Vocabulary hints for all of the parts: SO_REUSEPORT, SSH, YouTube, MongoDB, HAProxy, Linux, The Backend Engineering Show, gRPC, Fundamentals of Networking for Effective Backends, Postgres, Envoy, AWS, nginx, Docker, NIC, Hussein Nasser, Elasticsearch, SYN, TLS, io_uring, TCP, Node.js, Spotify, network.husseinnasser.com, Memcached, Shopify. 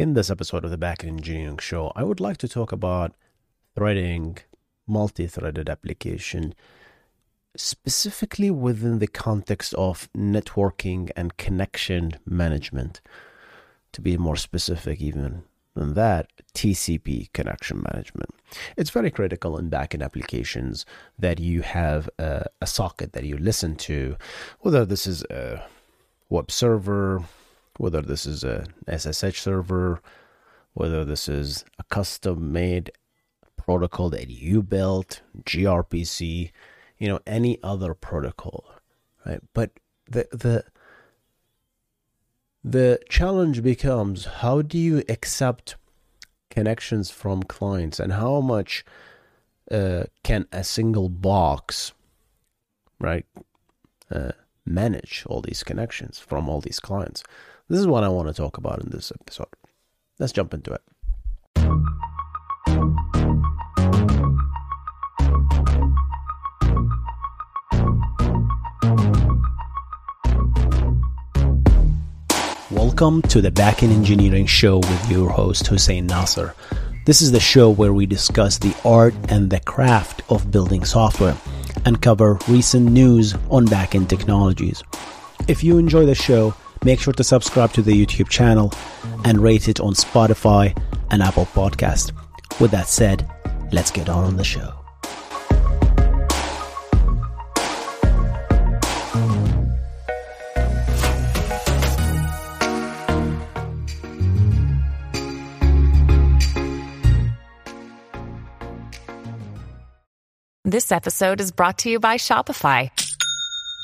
In this episode of the Backend Engineering Show, I would like to talk about threading, multi-threaded application, specifically within the context of networking and connection management. To be more specific even than that, TCP connection management. It's very critical in backend applications that you have a socket that you listen to, whether this is a web server, whether this is a SSH server, whether this is a custom-made protocol that you built, gRPC, any other protocol, right? But the challenge becomes, how do you accept connections from clients, and how much can a single box, right, manage all these connections from all these clients? This is what I want to talk about in this episode. Let's jump into it. Welcome to the Backend Engineering Show with your host, Hussein Nasser. This is the show where we discuss the art and the craft of building software and cover recent news on backend technologies. If you enjoy the show, make sure to subscribe to the YouTube channel and rate it on Spotify and Apple Podcasts. With that said, let's get on the show. This episode is brought to you by Shopify.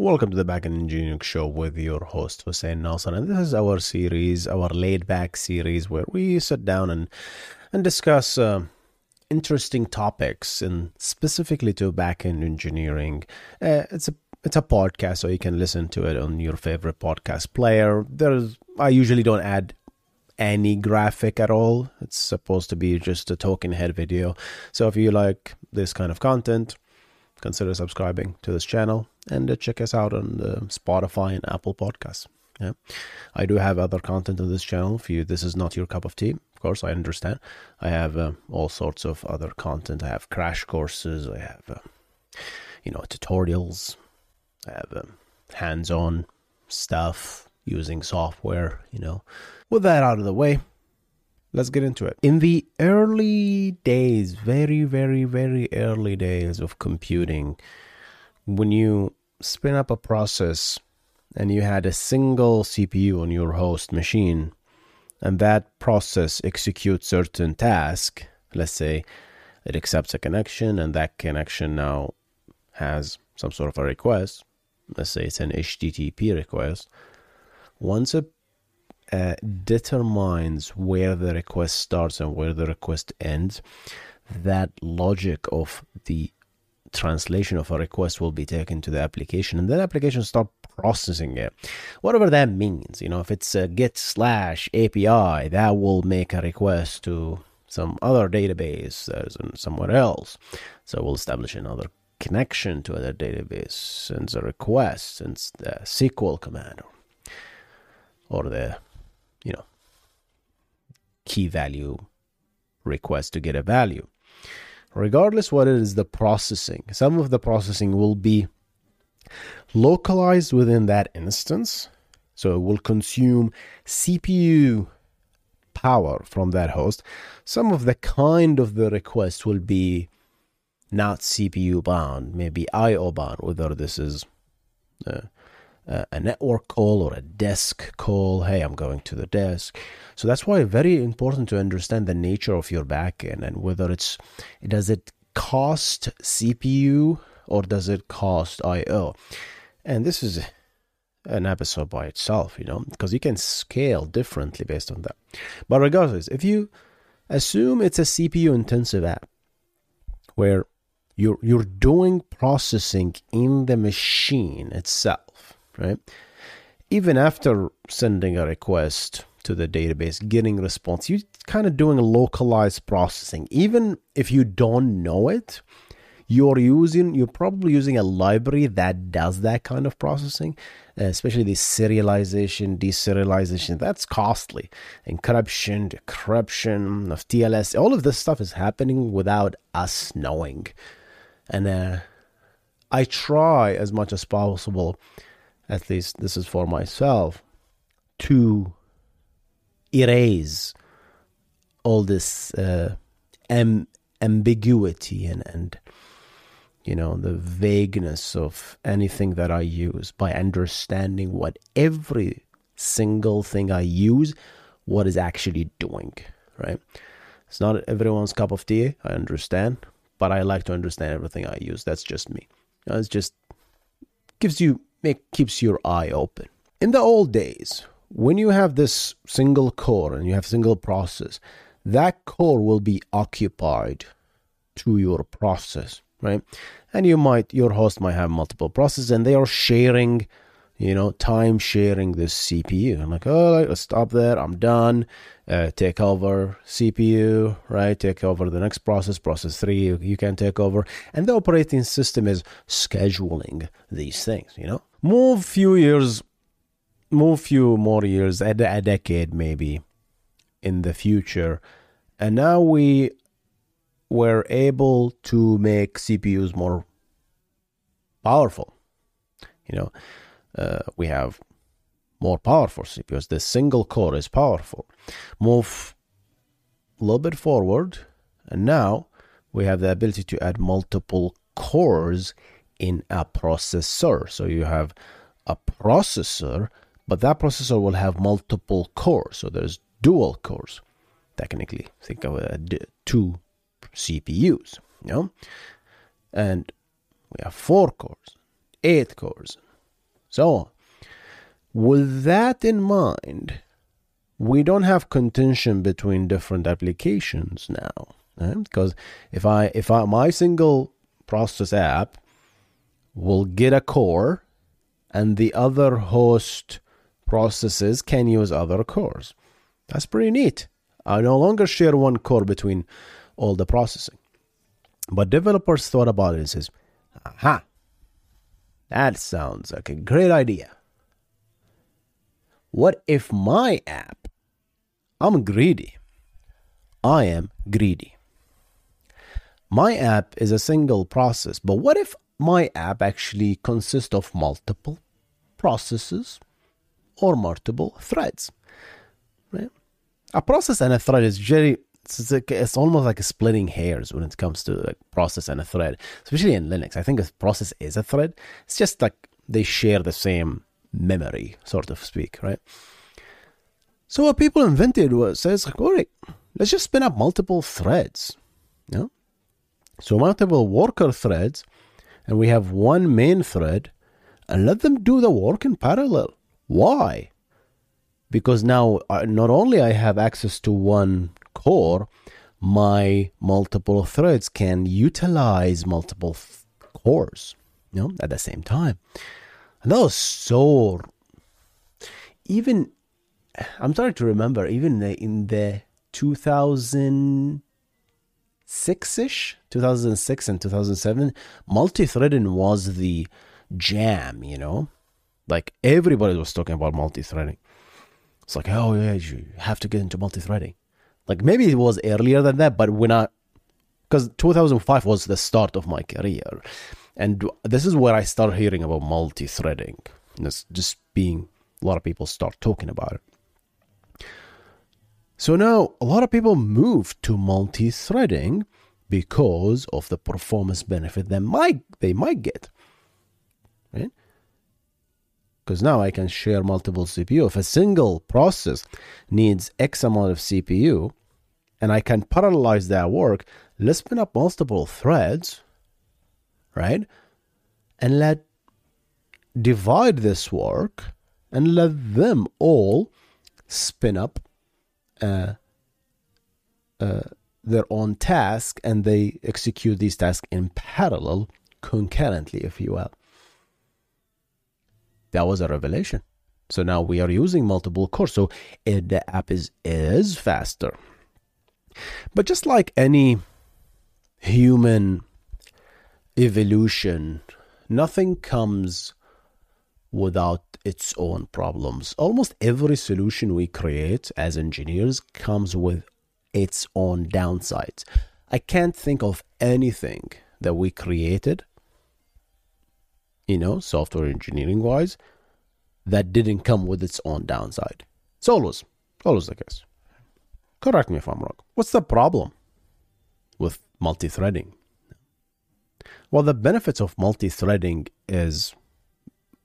Welcome to the Backend Engineering Show with your host, Hussein Nasser. And this is our series, our laid-back series, where we sit down and discuss interesting topics, and specifically to backend engineering. It's a podcast, so you can listen to it on your favorite podcast player. I usually don't add any graphic at all. It's supposed to be just a talking head video. So if you like this kind of content, consider subscribing to this channel and check us out on the Spotify and Apple Podcasts. Yeah. I do have other content on this channel. If this is not your cup of tea, of course, I understand. I have all sorts of other content. I have crash courses. I have, tutorials. I have hands-on stuff using software, With that out of the way, let's get into it. In the early days, very, very, very early days of computing, when you spin up a process and you had a single CPU on your host machine, and that process executes certain task, let's say it accepts a connection, and that connection now has some sort of a request. Let's say it's an HTTP request. Once it determines where the request starts and where the request ends, that logic of the translation of a request will be taken to the application, and then application start processing it, whatever that means. If it's a GET/API, that will make a request to some other database that is somewhere else, so we'll establish another connection to other database, sends a request, sends the SQL command or the key value request to get a value. Regardless what it is, the processing, some of the processing will be localized within that instance. So it will consume CPU power from that host. Some of the kind of the request will be not CPU bound, maybe IO bound, whether this is a network call or a desk call. Hey, I'm going to the desk. So that's why it's very important to understand the nature of your backend, and whether does it cost CPU or does it cost IO? And this is an episode by itself, because you can scale differently based on that. But regardless, if you assume it's a CPU intensive app, where you're doing processing in the machine itself, right? Even after sending a request to the database, getting response, you're kind of doing a localized processing. Even if you don't know it, you're probably using a library that does that kind of processing, especially the serialization, deserialization. That's costly. Encryption, decryption of TLS, all of this stuff is happening without us knowing. And I try as much as possible, at least this is for myself, to erase all this ambiguity and you know, the vagueness of anything that I use by understanding what every single thing I use, what is actually doing, right? It's not everyone's cup of tea, I understand, but I like to understand everything I use. That's just me. You know, it's just keeps your eye open. In the old days, when you have this single core and you have single process, that core will be occupied to your process, right? And your host might have multiple processes and they are sharing, you know, time sharing this CPU. I'm like, oh, let's stop there. I'm done. Take over CPU, right? Take over the next process 3. You can take over. And the operating system is scheduling these things, you know? Move few more years, a decade maybe in the future. And now we were able to make CPUs more powerful. You know, we have more powerful CPUs. The single core is powerful. Move a little bit forward, and now we have the ability to add multiple cores in a processor. So you have a processor, but that processor will have multiple cores. So there's dual cores. Technically, think of two CPUs, you know? And we have 4 cores, 8 cores, so on. With that in mind, we don't have contention between different applications now, right? Because if my single process app will get a core and the other host processes can use other cores. That's pretty neat. I no longer share one core between all the processing. But developers thought about it and says, aha, that sounds like a great idea. What if my app, I am greedy. My app is a single process, but what if my app actually consists of multiple processes or multiple threads, right? A process and a thread is it's almost like splitting hairs when it comes to like process and a thread, especially in Linux. I think a process is a thread. It's just like they share the same memory, sort of speak, right? So what people invented was, like, all right, let's just spin up multiple threads, you know? So multiple worker threads, and we have one main thread, and let them do the work in parallel. Why? Because now not only I have access to one core, my multiple threads can utilize multiple cores, you know, at the same time. And that was so... Even, I'm trying to remember, even in the 2006 and 2007, multi-threading was the jam, you know? Like, everybody was talking about multi-threading. It's like, oh yeah, you have to get into multi-threading. Like, maybe it was earlier than that, but because 2005 was the start of my career. And this is where I started hearing about multi-threading. And it's just a lot of people start talking about it. So now, a lot of people move to multi-threading because of the performance benefit that they might get, right? Because now I can share multiple CPU. If a single process needs X amount of CPU and I can parallelize that work, let's spin up multiple threads, right? And divide this work and let them all spin up their own task, and they execute these tasks in parallel, concurrently, if you will. That was a revelation. So now we are using multiple cores. So the app is faster. But just like any human evolution, nothing comes without its own problems. Almost every solution we create as engineers comes with its own downsides. I can't think of anything that we created, you know, software engineering wise, that didn't come with its own downside. It's always the case. Correct me if I'm wrong. What's the problem with multi-threading? Well, the benefits of multi-threading is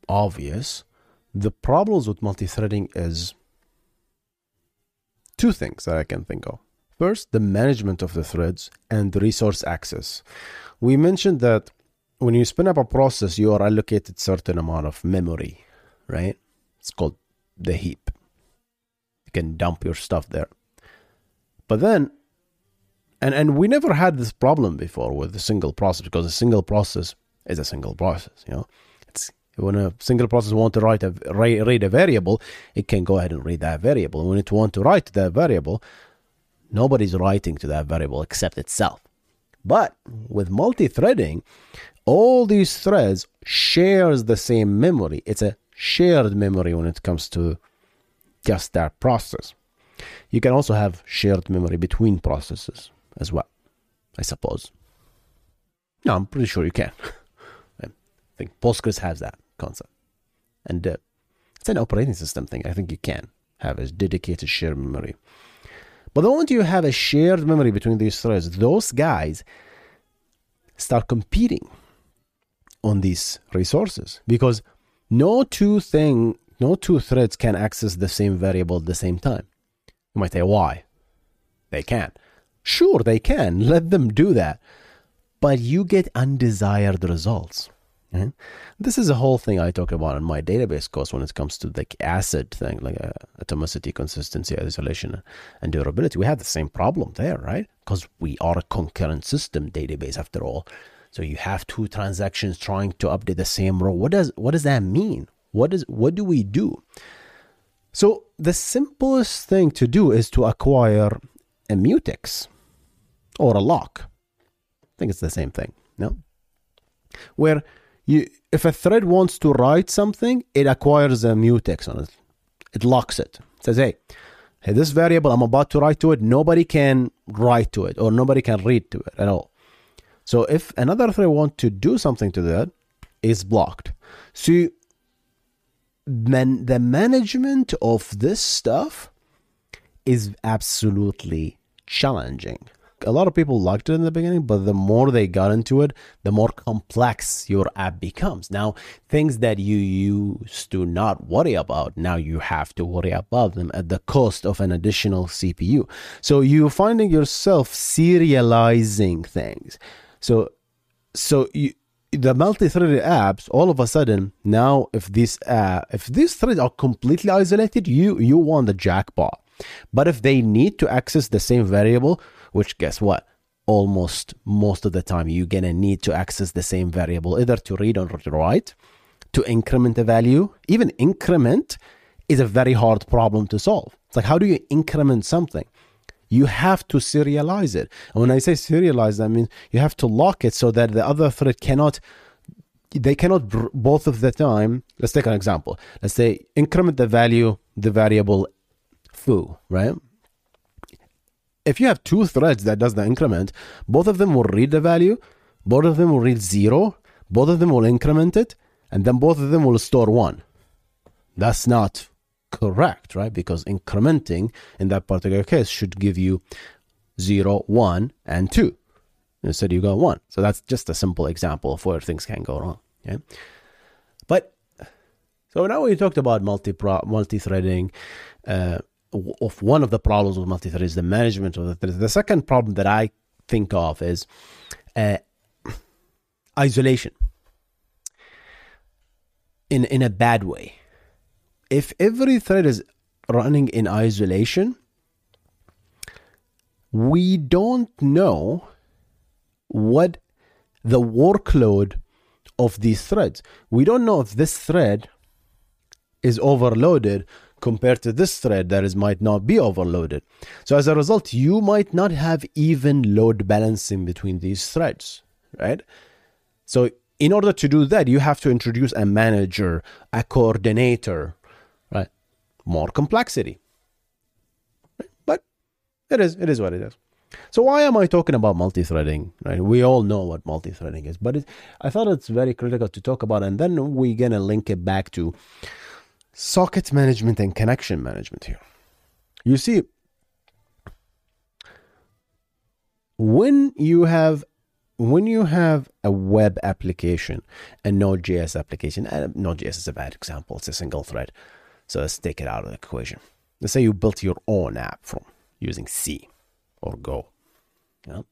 obvious. The problems with multi-threading is two things that I can think of. First, the management of the threads and resource access. We mentioned that when you spin up a process, you are allocated a certain amount of memory, right? It's called the heap. You can dump your stuff there. But then, and we never had this problem before with a single process, because a single process is a single process, you know? When a single process wants to read a variable, it can go ahead and read that variable. When it wants to write that variable, nobody's writing to that variable except itself. But with multi-threading, all these threads shares the same memory. It's a shared memory when it comes to just that process. You can also have shared memory between processes as well, I suppose. No, I'm pretty sure you can. I think Postgres has that concept. And it's an operating system thing. I think you can have a dedicated shared memory. But the moment you have a shared memory between these threads, those guys start competing on these resources, because no two threads can access the same variable at the same time. You might say, why? They can. Sure, they can. Let them do that. But you get undesired results. Mm-hmm. This is a whole thing I talk about in my database course when it comes to the ACID thing, like atomicity, consistency, isolation, and durability. We have the same problem there, right? Because we are a concurrent system database after all. So you have two transactions trying to update the same row. What does that mean? What do we do? So the simplest thing to do is to acquire a mutex or a lock. I think it's the same thing, no? Where if a thread wants to write something, it acquires a mutex on it. It locks it. It says, hey, this variable I'm about to write to it, nobody can write to it or nobody can read to it at all. So if another thread wants to do something to that, it's blocked. So the management of this stuff is absolutely challenging. A lot of people liked it in the beginning, but the more they got into it, the more complex your app becomes. Now, things that you used to not worry about, now you have to worry about them at the cost of an additional CPU. So you're finding yourself serializing things. So the multi-threaded apps, all of a sudden, now if these threads are completely isolated, you won the jackpot. But if they need to access the same variable, which guess what? Almost most of the time, you're going to need to access the same variable, either to read or to write, to increment a value. Even increment is a very hard problem to solve. It's like, how do you increment something? You have to serialize it. And when I say serialize, I mean you have to lock it so that the other thread cannot, they cannot both of the time. Let's take an example. Let's say increment the value, the variable foo, right? If you have two threads that does the increment, both of them will read the value, both of them will read 0, both of them will increment it, and then both of them will store 1. That's not correct, right? Because incrementing in that particular case should give you 0, 1, and 2. Instead, you got 1. So that's just a simple example of where things can go wrong. Okay? But so now we talked about multi-threading. Of one of the problems with multi-thread is the management of the threads. The second problem that I think of is isolation in a bad way. If every thread is running in isolation, we don't know what the workload of these threads. We don't know if this thread is overloaded compared to this thread that is might not be overloaded. So as a result, you might not have even load balancing between these threads, right? So in order to do that, you have to introduce a manager, a coordinator, right? More complexity. But it is what it is. So why am I talking about multi-threading, right? We all know what multi-threading is, but I thought it's very critical to talk about, and then we're going to link it back to socket management and connection management here. You see, when you have a web application, a Node.js application, and Node.js is a bad example, it's a single thread, so let's take it out of the equation. Let's say you built your own app from using C or Go, yeah?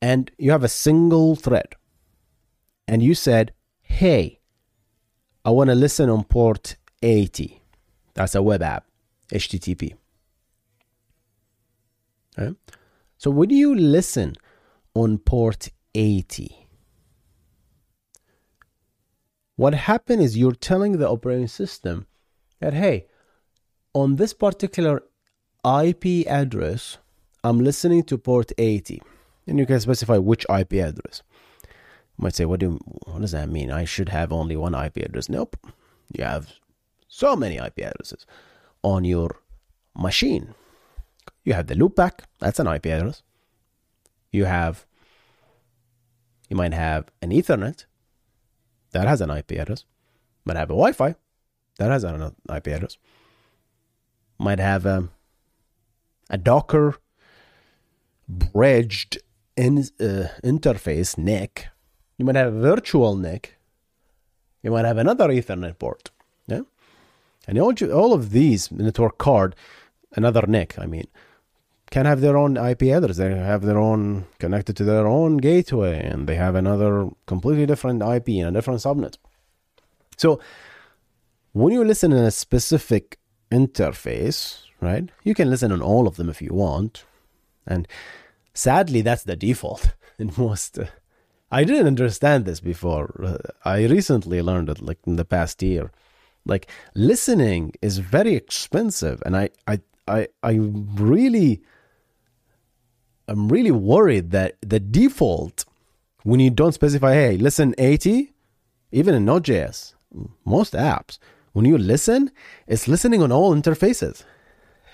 And you have a single thread, and you said, hey, I want to listen on port 80. That's a web app, HTTP. Okay. So when you listen on port 80, what happened is you're telling the operating system that, hey, on this particular IP address, I'm listening to port 80. And you can specify which IP address. You might say, what does that mean? I should have only one IP address. Nope. You have so many IP addresses on your machine. You have the loopback. That's an IP address. You might have an Ethernet. That has an IP address. Might have a Wi-Fi. That has an IP address. Might have a Docker bridged interface, NIC. You might have a virtual NIC. You might have another Ethernet port. Yeah? And all of these network card, another NIC, can have their own IP address. They have their own, connected to their own gateway, and they have another completely different IP and a different subnet. So when you listen in a specific interface, right, you can listen on all of them if you want. And sadly, that's the default in most... I didn't understand this before. I recently learned it, in the past year. Listening is very expensive, and I'm really worried that the default, when you don't specify, hey, listen 80, even in Node.js, most apps, when you listen, it's listening on all interfaces.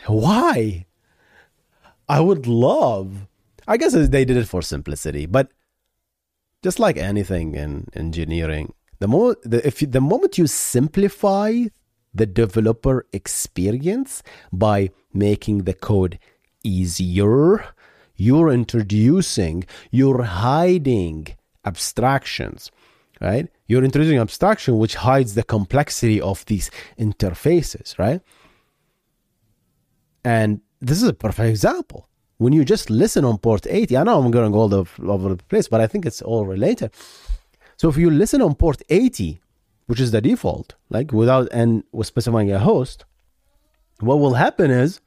Why? I guess they did it for simplicity, but just like anything in engineering, the moment you simplify the developer experience by making the code easier, you're hiding abstractions, right? You're introducing abstraction which hides the complexity of these interfaces, right? And this is a perfect example. When you just listen on port 80, I know I'm going all over the place, but I think it's all related. So if you listen on port 80, which is the default, without specifying a host, what will happen is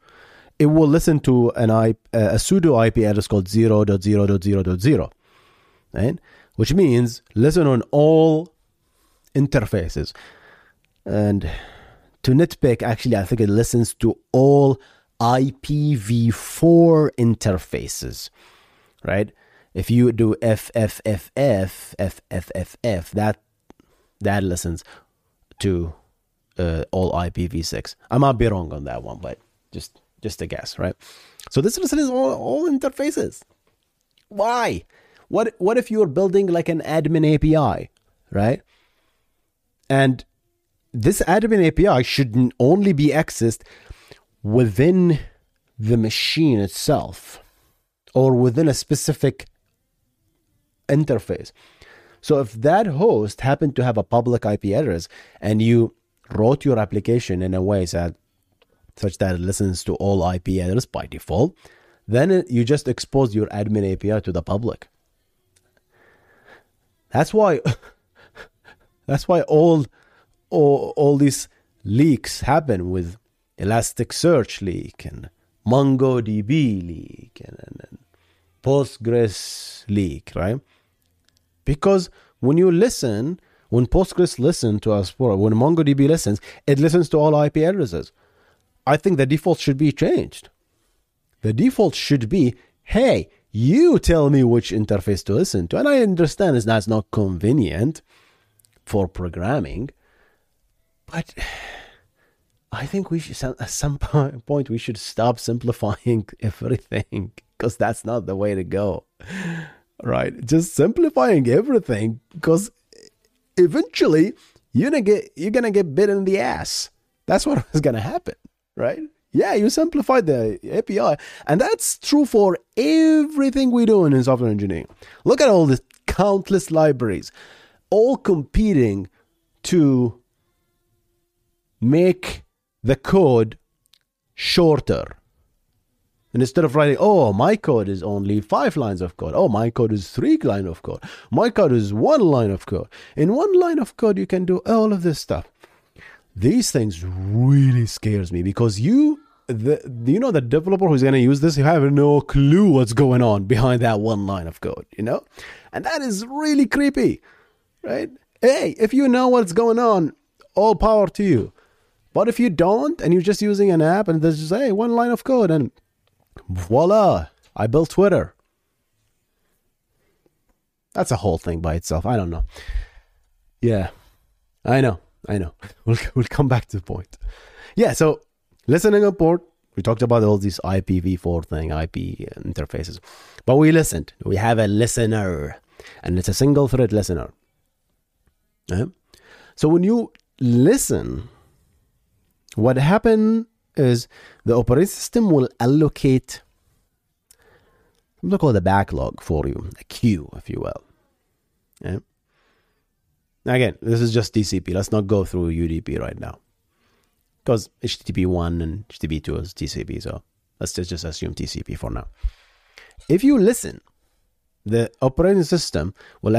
it will listen to a pseudo IP address called 0.0.0.0, right? Which means listen on all interfaces. And to nitpick, actually, I think it listens to all IPv4 interfaces, right? If you do FFFF, that listens to all IPv6. I might be wrong on that one, but just a guess, right? So this listens all interfaces. Why? What if you're building an admin API, right? And this admin API should only be accessed within the machine itself or within a specific interface. So if that host happened to have a public IP address and you wrote your application in a way such that it listens to all IP addresses by default, then you just expose your admin API to the public. That's why all these leaks happen with Elasticsearch leak and MongoDB leak and Postgres leak, right? Because when you listen, when Postgres listens to us, when MongoDB listens, it listens to all IP addresses. I think the default should be changed. The default should be, hey, you tell me which interface to listen to. And I understand that's not convenient for programming, but I think we should, at some point, we should stop simplifying everything, because that's not the way to go, right? Just simplifying everything, because eventually you're gonna get bit in the ass. That's what is gonna happen, right? Yeah, you simplify the API, and that's true for everything we do in software engineering. Look at all the countless libraries, all competing to make the code shorter. And instead of writing, oh, my code is only 5 lines of code. Oh, my code is 3 lines of code. My code is 1 line of code. In 1 line of code, you can do all of this stuff. These things really scares me, because the developer who's going to use this, you have no clue what's going on behind that 1 line of code, you know? And that is really creepy, right? Hey, if you know what's going on, all power to you. But if you don't, and you're just using an app, and there's just, hey, 1 line of code, and voila, I built Twitter. That's a whole thing by itself. I don't know. Yeah, I know. We'll come back to the point. Yeah, so listening on port, we talked about all these IPv4 thing, IP interfaces. But we listened. We have a listener, and it's a single thread listener. Yeah? So when you listen, what happens is the operating system will allocate, I'm going to call it a backlog for you, a queue, if you will. Yeah? Again, this is just TCP. Let's not go through UDP right now, because HTTP 1 and HTTP 2 is TCP, so let's just assume TCP for now. If you listen, the operating system will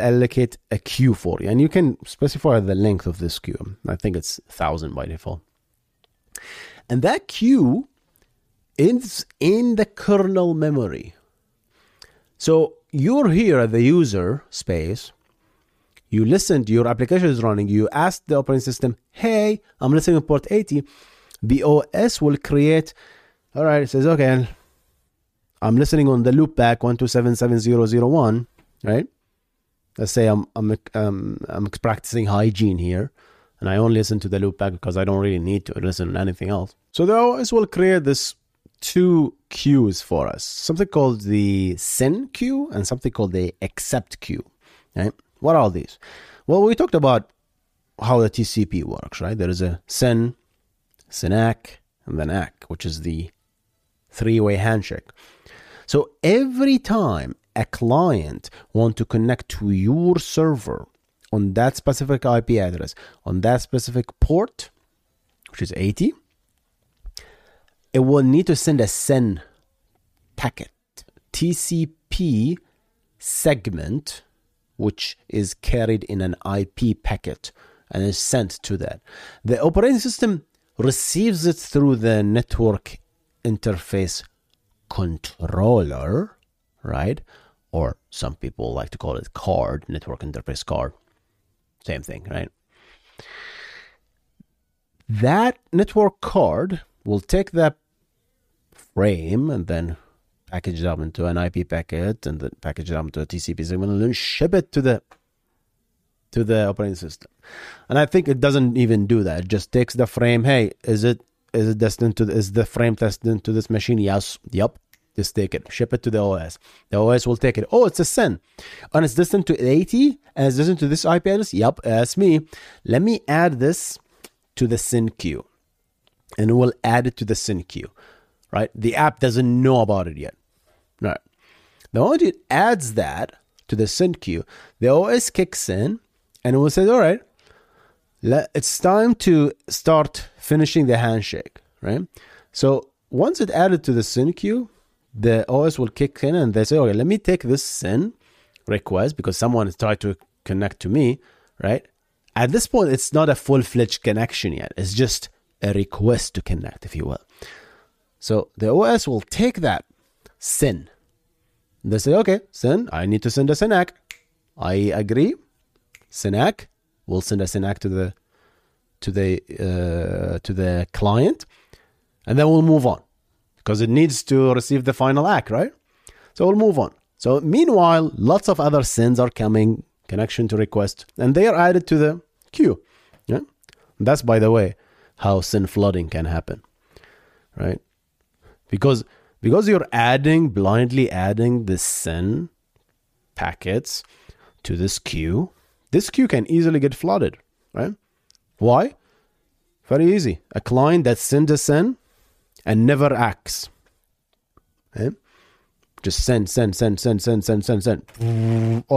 allocate a queue for you, and you can specify the length of this queue. I think it's 1,000 by default. And that queue is in the kernel memory. So you're here at the user space. You listen to your application is running. You ask the operating system, hey, I'm listening to port 80. The OS will create, all right, it says, okay, I'm listening on the loopback 1277001, right? Let's say I'm practicing hygiene here, and I only listen to the loopback because I don't really need to listen to anything else. So the OS will create this 2 queues for us, something called the send queue and something called the accept queue, right? What are these? Well, we talked about how the TCP works, right? There is a SYN, SYNACK, and then ACK, which is the 3-way handshake. So every time a client wants to connect to your server on that specific IP address, on that specific port, which is 80, it will need to send a SYN packet, TCP segment, which is carried in an IP packet and is sent to that. The operating system receives it through the network interface controller, right? Or some people like to call it card, network interface card. Same thing, right? That network card will take that frame and then package it up into an IP packet, and then package it up into a TCP segment, and then ship it to the operating system. And I think it doesn't even do that. It just takes the frame. Hey, is it destined to? Is the frame destined to this machine? Yes. Yep. Just take it. Ship it to the OS. The OS will take it. Oh, it's a SYN, and it's destined to 80, and it's destined to this IP address. Yep, that's me. Let me add this to the SYN queue, and we'll add it to the SYN queue. Right? The app doesn't know about it yet. Right? The moment it adds that to the send queue, the OS kicks in and it will say, all right, it's time to start finishing the handshake. Right? So once it added to the send queue, the OS will kick in and they say, okay, let me take this send request because someone has tried to connect to me. Right? At this point, it's not a full-fledged connection yet. It's just a request to connect, if you will. So the OS will take that SYN. They say, okay, SYN, I need to send a SYNAC. I agree. SYNAC will send a SYNAC to the client, and then we'll move on because it needs to receive the final ACK, right? So we'll move on. So meanwhile, lots of other SYNs are coming, connection to request, and they are added to the queue. Yeah? That's, by the way, how SYN flooding can happen, right? Because you're blindly adding the SYN packets to this queue can easily get flooded, right? Why? Very easy. A client that sends a SYN and never acts. Okay? Just send. All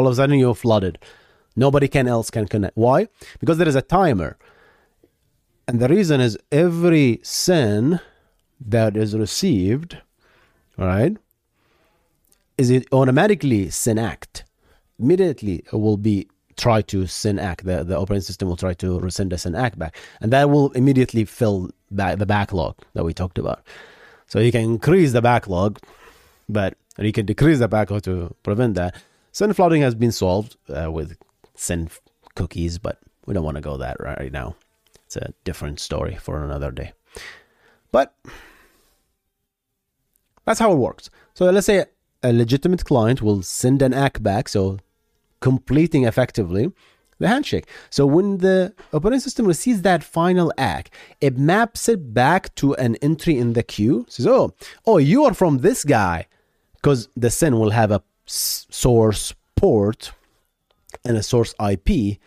of a sudden you're flooded. Nobody else can connect. Why? Because there is a timer. And the reason is every SYN that is received, right, is it automatically SYNACT. Immediately it will be try to SYNACT. The operating system will try to resend a SYNACT back. And that will immediately fill the backlog that we talked about. So you can increase the backlog, but you can decrease the backlog to prevent that. SYN flooding has been solved with SYN cookies, but we don't want to go that right now. It's a different story for another day. But that's how it works. So let's say a legitimate client will send an ACK back, so completing effectively the handshake. So when the operating system receives that final ACK, it maps it back to an entry in the queue. It says, oh, you are from this guy, because the SYN will have a source port and a source IP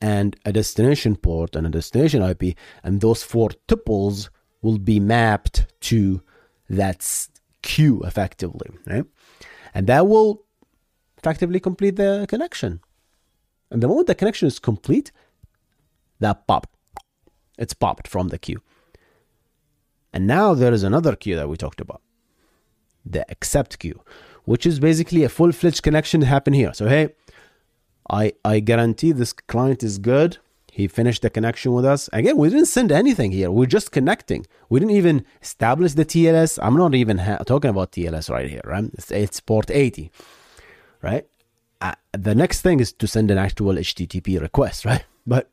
and a destination port and a destination IP, and those four tuples will be mapped to that queue effectively, right? And that will effectively complete the connection. And the moment the connection is complete, that popped from the queue. And now there is another queue that we talked about, the accept queue, which is basically a full-fledged connection happen here. So, hey, I guarantee this client is good. He finished the connection with us. Again, we didn't send anything here. We're just connecting. We didn't even establish the TLS. I'm not even talking about TLS right here, right? It's port 80, right? The next thing is to send an actual HTTP request, right? But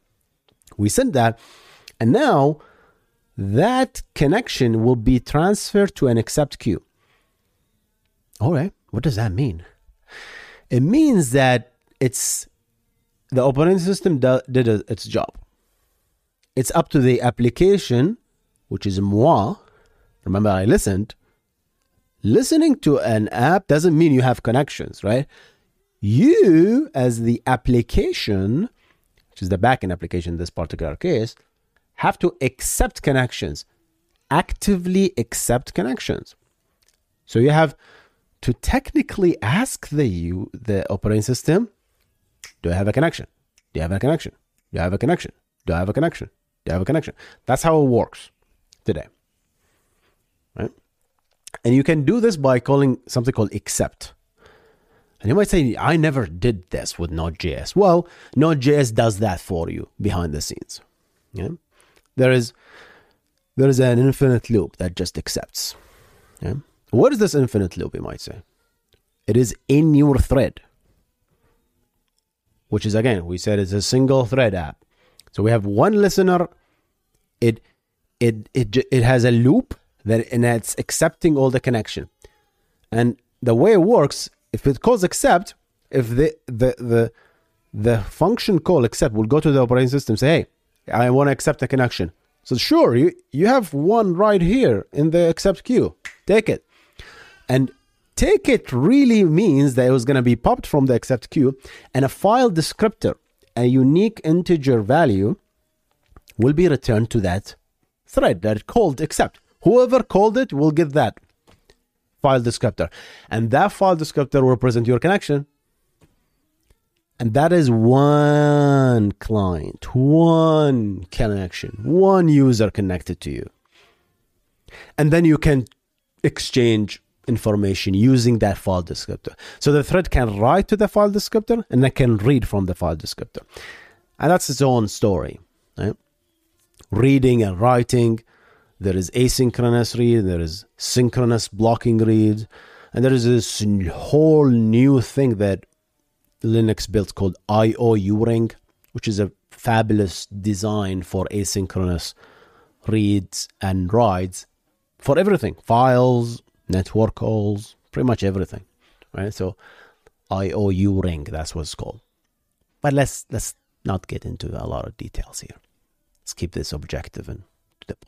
we sent that, and now that connection will be transferred to an accept queue. All right, what does that mean? It means that the operating system did its job. It's up to the application, which is moi. Remember, I listened. Listening to an app doesn't mean you have connections, right? You, as the application, which is the backend application in this particular case, have to accept connections, actively accept connections. So you have to technically ask the operating system, do I have a connection? Do you have a connection? Do I have a connection? Do I have a connection? Do I have a connection? That's how it works today, right? And you can do this by calling something called accept. And you might say, I never did this with Node.js. Well, Node.js does that for you behind the scenes. Yeah? There is an infinite loop that just accepts. Yeah? What is this infinite loop, you might say? It is in your thread, which is, again, we said it's a single thread app. So we have one listener. It has a loop and it's accepting all the connection. And the way it works, if it calls accept, if the function call accept will go to the operating system, say, hey, I want to accept a connection. So sure, you have one right here in the accept queue. Take it. And take it really means that it was going to be popped from the accept queue, and a file descriptor, a unique integer value, will be returned to that thread that called accept. Whoever called it will get that file descriptor, and that file descriptor will represent your connection. And that is one client, one connection, one user connected to you. And then you can exchange information using that file descriptor. So the thread can write to the file descriptor, and it can read from the file descriptor. And that's its own story, right? Reading and writing, There is asynchronous read, there is synchronous blocking read, and there is this whole new thing that Linux built called io_uring, which is a fabulous design for asynchronous reads and writes for everything, files, network calls, pretty much everything, right? So io_uring, that's what it's called. But let's not get into a lot of details here. Let's keep this objective and to the point.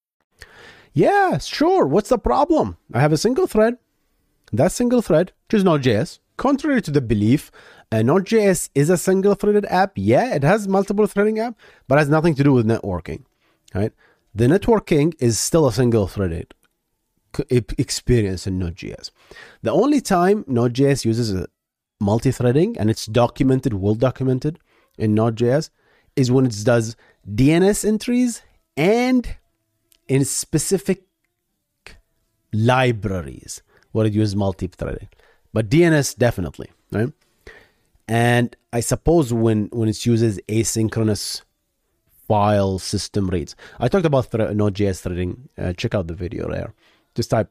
Yeah, sure. What's the problem? I have a single thread. That single thread, which is Node.js. Contrary to the belief, Node.js is a single-threaded app. Yeah, it has multiple threading app, but has nothing to do with networking. Right? The networking is still a single-threaded experience in Node.js. The only time Node.js uses multi-threading, and it's documented, well-documented in Node.js, is when it does DNS entries and in specific libraries where it uses multi-threading. But DNS definitely, right? And I suppose when it uses asynchronous file system reads. I talked about Node.js threading. Check out the video there. Just type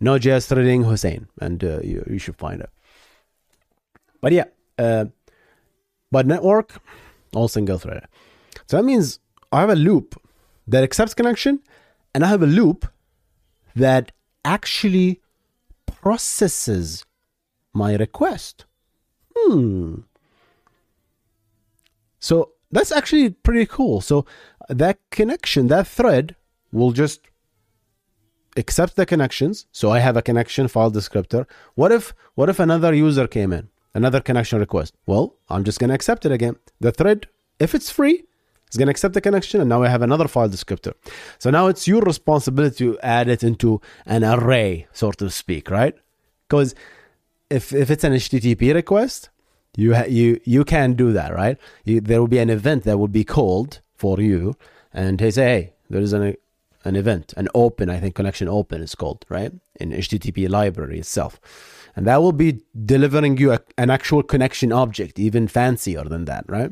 Node.js threading Hussein and you should find it. But yeah, but network, all single threaded. So that means I have a loop that accepts connection, and I have a loop that actually processes my request. So that's actually pretty cool. So that connection, that thread will just accept the connections. So I have a connection file descriptor. What if another user came in, another connection request? Well, I'm just going to accept it again. The thread, if it's free, it's going to accept the connection, and now I have another file descriptor. So now it's your responsibility to add it into an array, so to speak, right? Because if it's an HTTP request, you can do that, right? There will be an event that will be called for you, and they say, hey, there is an event, an open, I think connection open is called, right? In HTTP library itself. And that will be delivering you an actual connection object, even fancier than that, right?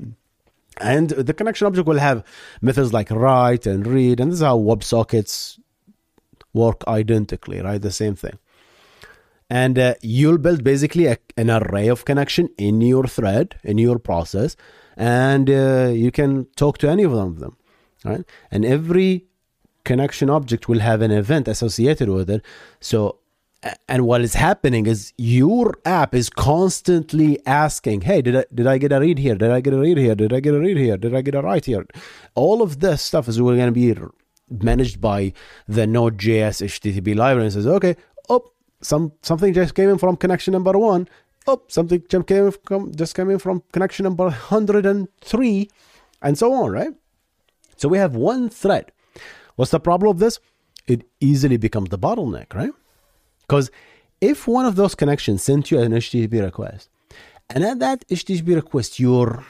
And the connection object will have methods like write and read. And this is how WebSockets work identically, right? The same thing. And you'll build basically an array of connection in your thread, in your process. And you can talk to any one of them, right? And every connection object will have an event associated with it. So, and what is happening is your app is constantly asking, hey, did I get a read here? Did I get a read here? Did I get a read here? Did I get a write here? All of this stuff is going to be managed by the Node.js HTTP library and says, okay, something just came in from connection number 1. Something just came in from connection number 103, and so on, right? So we have one thread. What's the problem of this? It easily becomes the bottleneck, right? Because if one of those connections sent you an HTTP request, and at that HTTP request, you're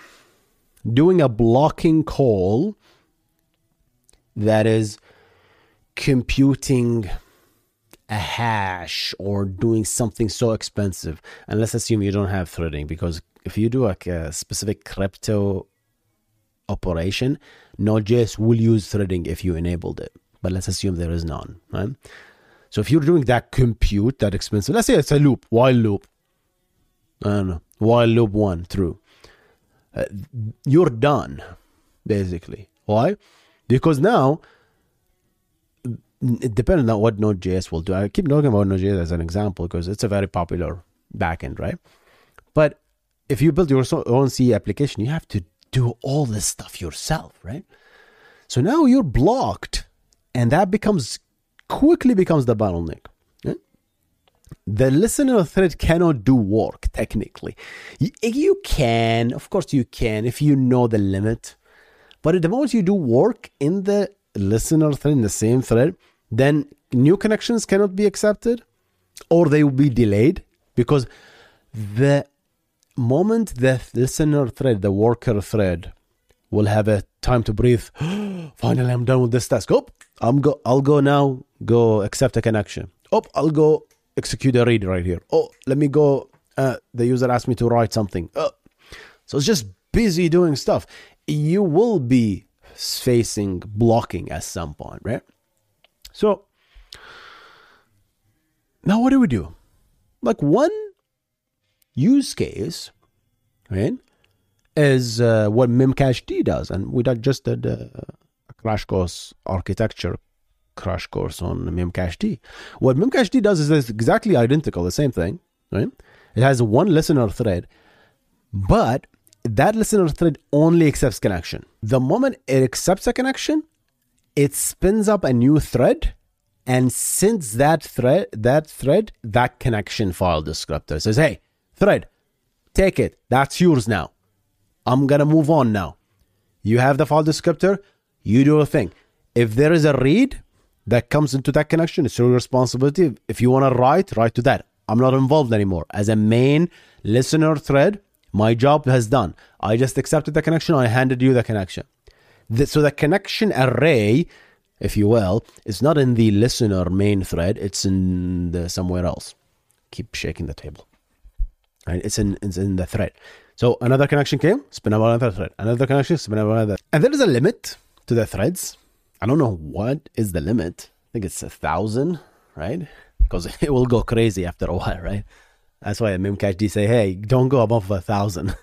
doing a blocking call that is computing a hash or doing something so expensive, and let's assume you don't have threading, because if you do like a specific crypto operation, Node.js will use threading if you enabled it. But let's assume there is none, right? So if you're doing that compute, that expensive, let's say it's a loop, while loop, I don't know, while loop 1 through, you're done, basically. Why? Because now, it depends on what Node.js will do. I keep talking about Node.js as an example because it's a very popular backend, right? But if you build your own CE application, you have to do all this stuff yourself, right? So now you're blocked, and that quickly becomes the bottleneck. Yeah? The listener thread cannot do work, technically. You can, of course you can, if you know the limit. But at the moment you do work in the listener thread, in the same thread, then new connections cannot be accepted or they will be delayed, because the moment the listener thread, the worker thread, will have a time to breathe, finally I'm done with this task, I'll go accept a connection, I'll go execute a read right here, let me go, the user asked me to write something, so it's just busy doing stuff. You will be facing blocking at some point, right? So now what do we do? Like, one use case, right, is what Memcached does, and we just did a crash course, architecture crash course on Memcached. What Memcached does is exactly identical, the same thing, right? It has one listener thread, but that listener thread only accepts connection. The moment it accepts a connection, it spins up a new thread and sends that connection file descriptor. It says, hey, thread, take it. That's yours now. I'm going to move on now. You have the file descriptor. You do a thing. If there is a read that comes into that connection, it's your responsibility. If you want to write to that. I'm not involved anymore. As a main listener thread, my job has done. I just accepted the connection. I handed you the connection. So the connection array, if you will, is not in the listener main thread. It's in somewhere else. Keep shaking the table. Right? It's in the thread. So another connection came, spin up another thread. Another connection, spin up another. And there is a limit to the threads. I don't know what is the limit. I think it's 1,000, right? Because it will go crazy after a while, right? That's why Memcached say, hey, don't go above 1,000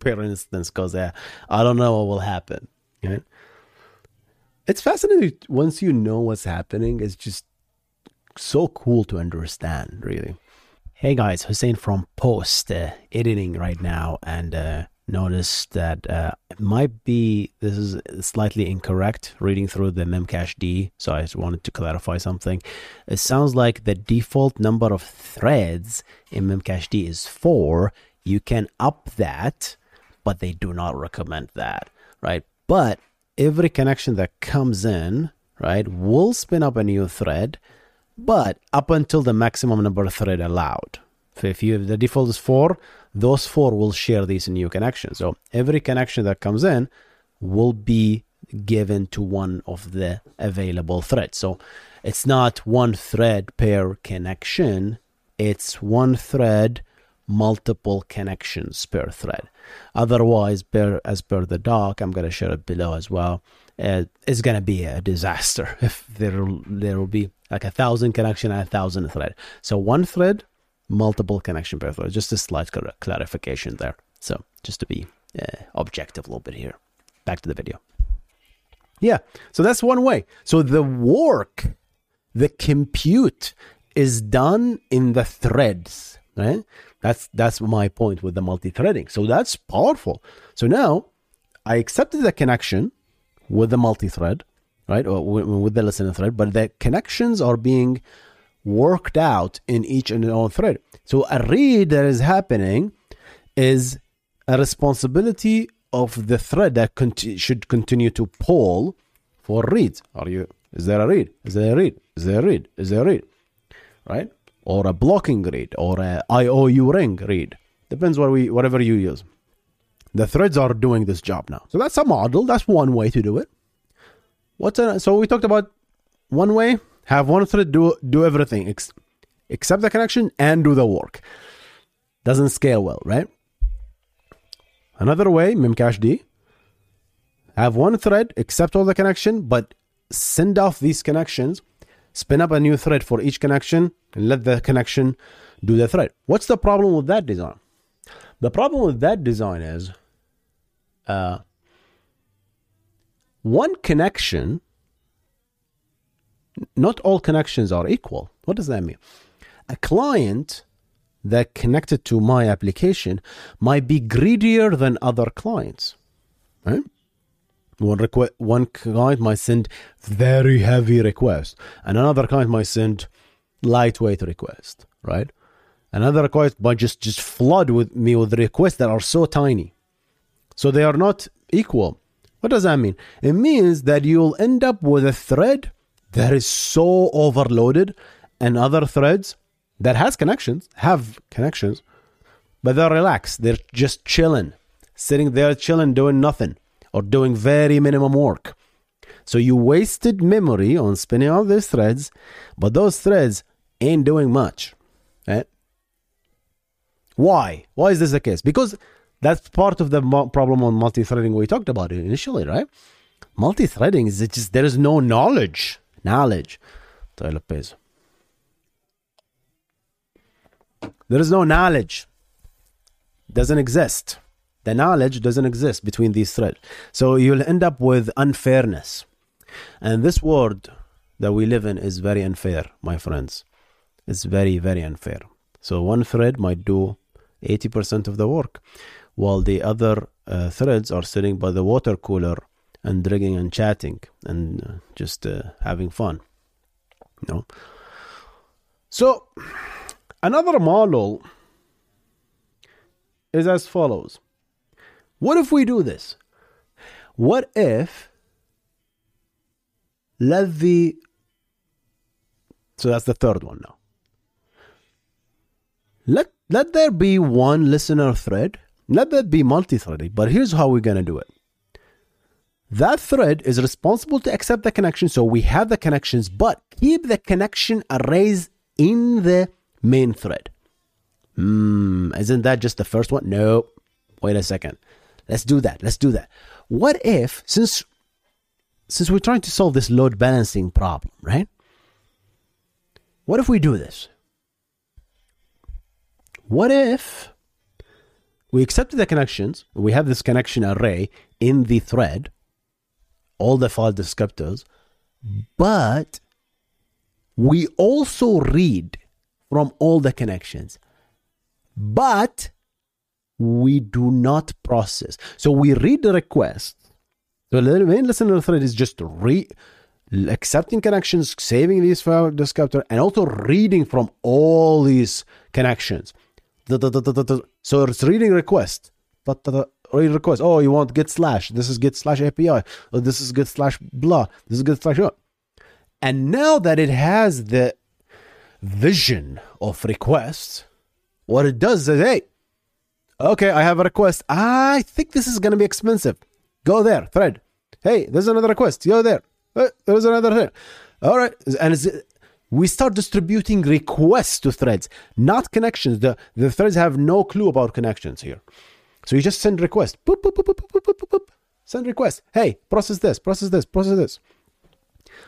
per instance, because I don't know what will happen. Right? It's fascinating. Once you know what's happening, it's just so cool to understand, really. Hey guys, Hussein from Post, editing right now, and noticed that it might be, this is slightly incorrect, reading through the Memcached, so I just wanted to clarify something. It sounds like the default number of threads in Memcached is 4. You can up that, but they do not recommend that, right? But every connection that comes in, right, will spin up a new thread, but up until the maximum number of thread allowed. So if the default is 4, those 4 will share these new connections. So every connection that comes in will be given to one of the available threads. So it's not one thread per connection. It's one thread, multiple connections per thread. Otherwise, as per the doc, I'm going to share it below as well, it's going to be a disaster if there will be like 1,000 connection and 1,000 thread. So one thread, multiple connection per thread. Just a slight clarification there. So just to be objective a little bit here. Back to the video. Yeah, so that's one way. So the work, the compute is done in the threads, right? That's my point with the multi-threading. So that's powerful. So now I accepted the connection with the multi-thread, right? Or with the listener thread, but the connections are being worked out in each and their own thread. So a read that is happening is a responsibility of the thread that should continue to poll for reads. Is there a read? Is there a read? Is there a read? Is there a read? Right? Or a blocking read, or a io_uring read. Depends whatever you use. The threads are doing this job now. So that's a model. That's one way to do it. So we talked about one way, have one thread do everything, accept the connection and do the work. Doesn't scale well, right? Another way, Memcached, have one thread, accept all the connection, but send off these connections, spin up a new thread for each connection, and let the connection do the thread. What's the problem with that design? The problem with that design is one connection, not all connections are equal. What does that mean? A client that connected to my application might be greedier than other clients, right? One client might send very heavy requests, and another client might send lightweight request, right? Another client might just flood with me with requests that are so tiny. So they are not equal. What does that mean? It means that you'll end up with a thread that is so overloaded, and other threads that have connections, but they're relaxed. They're just chilling, sitting there chilling, doing nothing or doing very minimum work. So you wasted memory on spinning all these threads, but those threads ain't doing much. Right? Why? Why is this the case? Because that's part of the problem on multi-threading. We talked about it initially, right? Multi-threading is just there is no knowledge. There is no knowledge. Doesn't exist. The knowledge doesn't exist between these threads. So you'll end up with unfairness. And this world that we live in is very unfair, my friends. It's very, very unfair. So one thread might do 80% of the work, while the other threads are sitting by the water cooler and drinking and chatting and just having fun. No. So another model is as follows. What if we do this? What if so that's the third one now. Let there be one listener thread. Let there be multi-threading, but here's how we're going to do it. That thread is responsible to accept the connection, so we have the connections, but keep the connection arrays in the main thread. Isn't that just the first one? No. Wait a second. Let's do that. What if, since we're trying to solve this load balancing problem, right? What if we do this? What if we accepted the connections, we have this connection array in the thread, all the file descriptors, but we also read from all the connections, but we do not process. So we read the request. So the main listener thread is just accepting connections, saving these file descriptor, and also reading from all these connections. So it's reading request. Oh, you want get slash. This is get slash API. Oh, this is get slash blah. This is get slash. And now that it has the vision of requests, what it does is, hey, okay, I have a request. I think this is going to be expensive. Go there, thread. Hey, there's another request. Go there. There's another thread. All right. And we start distributing requests to threads, not connections. The threads have no clue about connections here. So you just send requests. Boop, boop, boop, boop, boop, boop, boop, boop. Send requests. Hey, process this.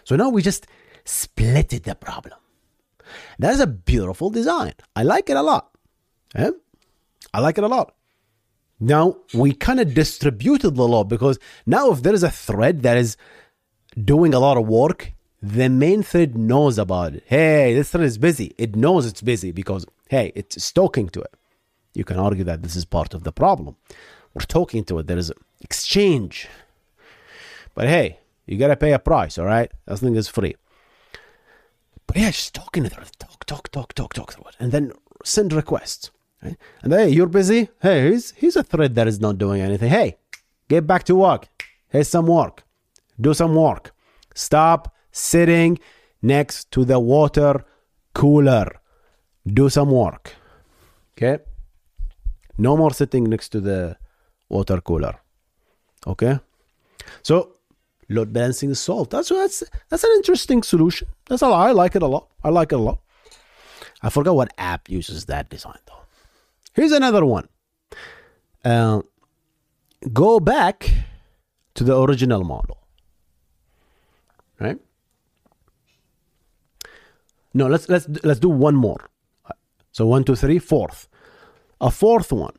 So now we just splitted the problem. That's a beautiful design. I like it a lot. Now, we kind of distributed the load, because now if there is a thread that is doing a lot of work, the main thread knows about it. Hey, this thread is busy. It knows it's busy because, hey, it's talking to it. You can argue that this is part of the problem. We're talking to it. There is an exchange. But, hey, you got to pay a price, all right? Nothing is free. But, yeah, she's talking to it. Talk. And then send requests. Right? And hey, you're busy. Hey, here's a thread that is not doing anything. Hey, get back to work. Here's some work. Do some work. Stop sitting next to the water cooler. Do some work. Okay? No more sitting next to the water cooler. Okay? So load balancing is solved. That's an interesting solution. That's all. I like it a lot. I forgot what app uses that design though. Here's another one. Go back to the original model, right? No, let's do one more. So 1, 2, 3, fourth. A fourth one.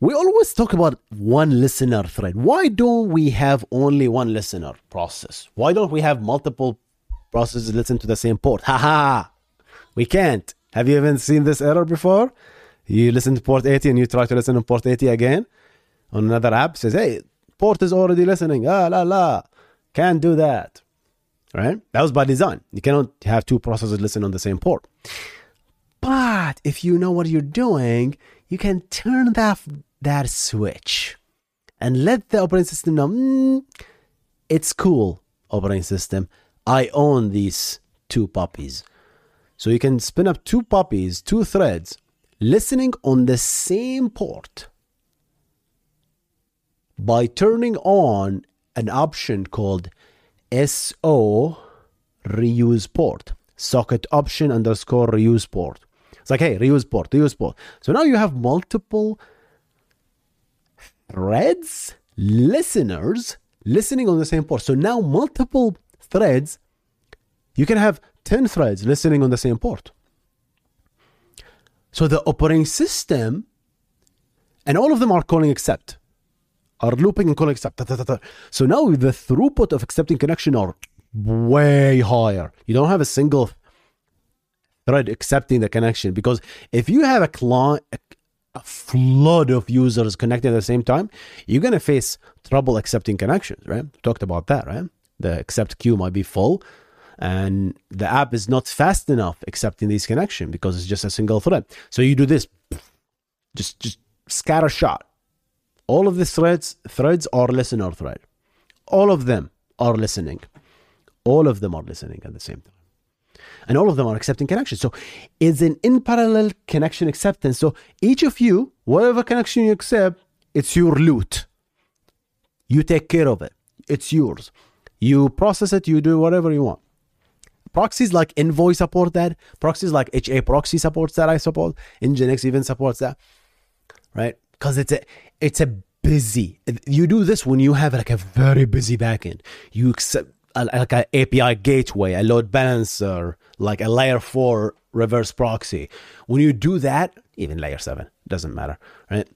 We always talk about one listener thread. Why don't we have only one listener process? Why don't we have multiple processes listen to the same port? We can't. Have you even seen this error before? You listen to port 80 and you try to listen to port 80 again on another app. Says, hey, port is already listening. Can't do that. Right? That was by design. You cannot have two processes listen on the same port. But if you know what you're doing, you can turn that switch and let the operating system know, it's cool, operating system, I own these two puppies. So you can spin up two puppies, two threads, listening on the same port by turning on an option called SO_REUSEPORT, socket option _ reuse port. It's like, hey, reuse port. So now you have multiple threads, listeners, listening on the same port. So now multiple threads, you can have 10 threads listening on the same port. So the operating system, and all of them are calling accept, are looping and calling accept. So now the throughput of accepting connection are way higher. You don't have a single thread accepting the connection, because if you have a client, a flood of users connected at the same time, you're going to face trouble accepting connections, right? We talked about that, right? The accept queue might be full, and the app is not fast enough accepting these connections because it's just a single thread. So you do this, just scatter shot. All of the threads are listener thread. All of them are listening. All of them are listening at the same time. And all of them are accepting connections. So it's an in parallel connection acceptance. So each of you, whatever connection you accept, it's your loot. You take care of it. It's yours. You process it. You do whatever you want. Proxies like Envoy support that. Proxies like HAProxy supports that, I suppose. Nginx even supports that, right? Because it's a busy. You do this when you have like a very busy backend. You accept like an API gateway, a load balancer, like a layer 4 reverse proxy. When you do that, even layer 7, doesn't matter, right?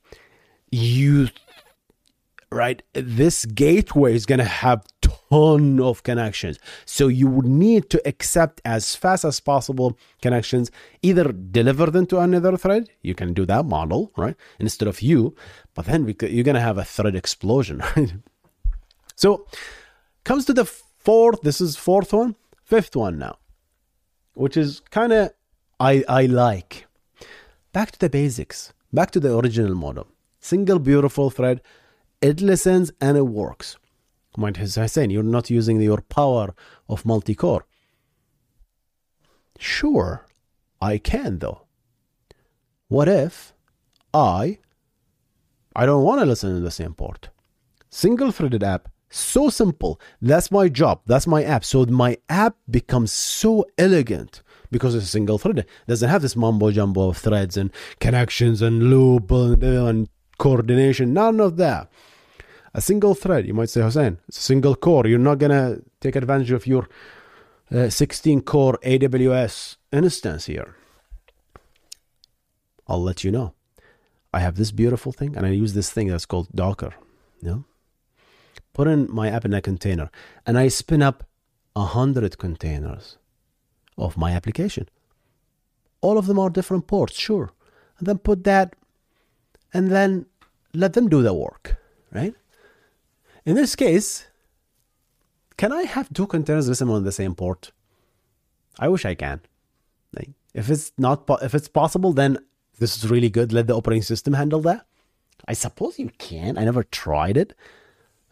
This gateway is going to have ton of connections. So you would need to accept as fast as possible connections, either deliver them to another thread. You can do that model, right? Instead of you, but then you're going to have a thread explosion, right? So comes to the fifth one now, which is kind of, I like, back to the basics, back to the original model, single beautiful thread. It listens and it works. Mind Hussein, you're not using your power of multi-core. Sure, I can though. What if I don't want to listen to the same port? Single-threaded app, so simple. That's my job. That's my app. So my app becomes so elegant because it's a single-threaded. It doesn't have this mumbo-jumbo of threads and connections and loop and coordination, none of that. A single thread, you might say, Hussein, it's a single core. You're not going to take advantage of your 16-core AWS instance here. I'll let you know. I have this beautiful thing, and I use this thing that's called Docker. You know? Put in my app in a container, and I spin up 100 containers of my application. All of them are different ports, sure. And then put that, and then let them do the work, right? In this case, can I have two containers listening on the same port? I wish I can. Like, if it's possible, then this is really good. Let the operating system handle that. I suppose you can. I never tried it,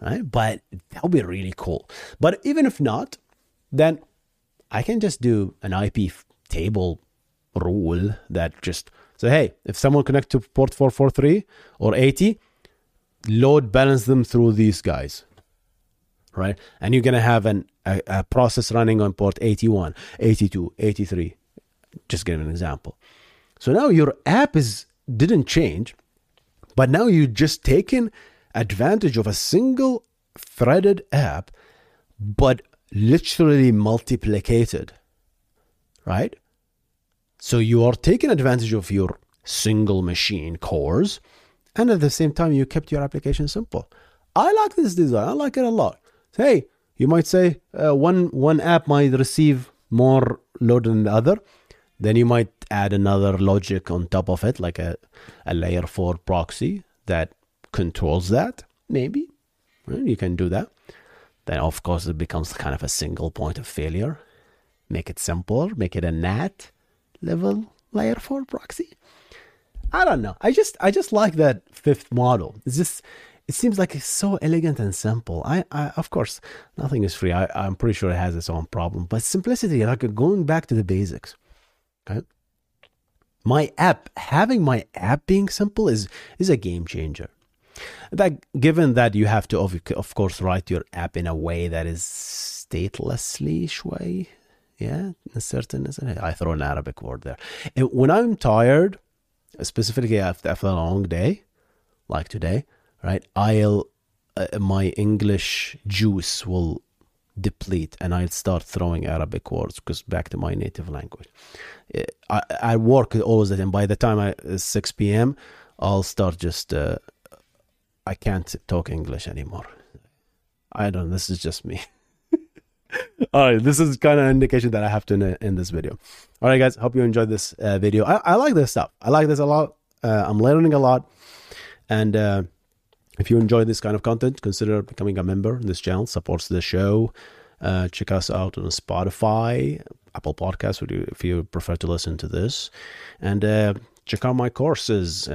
right? But that would be really cool. But even if not, then I can just do an IP table rule that just so, hey, if someone connects to port 443 or 80, load balance them through these guys, right? And you're going to have a process running on port 81, 82, 83. Just give an example. So now your app didn't change, but now you've just taken advantage of a single threaded app, but literally multiplicated, right? So you are taking advantage of your single machine cores, and at the same time, you kept your application simple. I like this design. I like it a lot. Hey, you might say one app might receive more load than the other. Then you might add another logic on top of it, like a layer 4 proxy that controls that, maybe. You can do that. Then, of course, it becomes kind of a single point of failure. Make it simpler. Make it a NAT level layer 4 proxy. I don't know. I just like that fifth model. It's just It seems like it's so elegant and simple. I of course, nothing is free. I'm pretty sure it has its own problem. But simplicity, like going back to the basics. Okay? My app, having my app being simple is a game changer. That, given that you have to, of course, write your app in a way that is statelessly shui. Yeah, I throw an Arabic word there. And when I'm tired, specifically after a long day, like today, right? My English juice will deplete, and I'll start throwing Arabic words because back to my native language. I work always, and by the time it's 6 p.m., I'll start just. I can't talk English anymore. I don't know. This is just me. All right, this is kind of an indication that I have to end this video. All right, guys, hope you enjoyed this video. I like this stuff. I like this a lot. I'm learning a lot. And if you enjoy this kind of content, consider becoming a member. This channel supports the show. Check us out on Spotify, Apple Podcasts, if you prefer to listen to this. And check out my courses.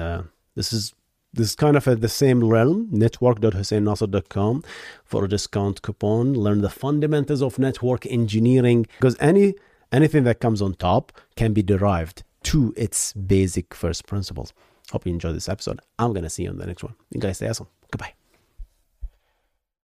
This is kind of at the same realm, network.husseinnasser.com for a discount coupon. Learn the fundamentals of network engineering, because anything that comes on top can be derived to its basic first principles. Hope you enjoyed this episode. I'm going to see you on the next one. You guys stay awesome. Goodbye.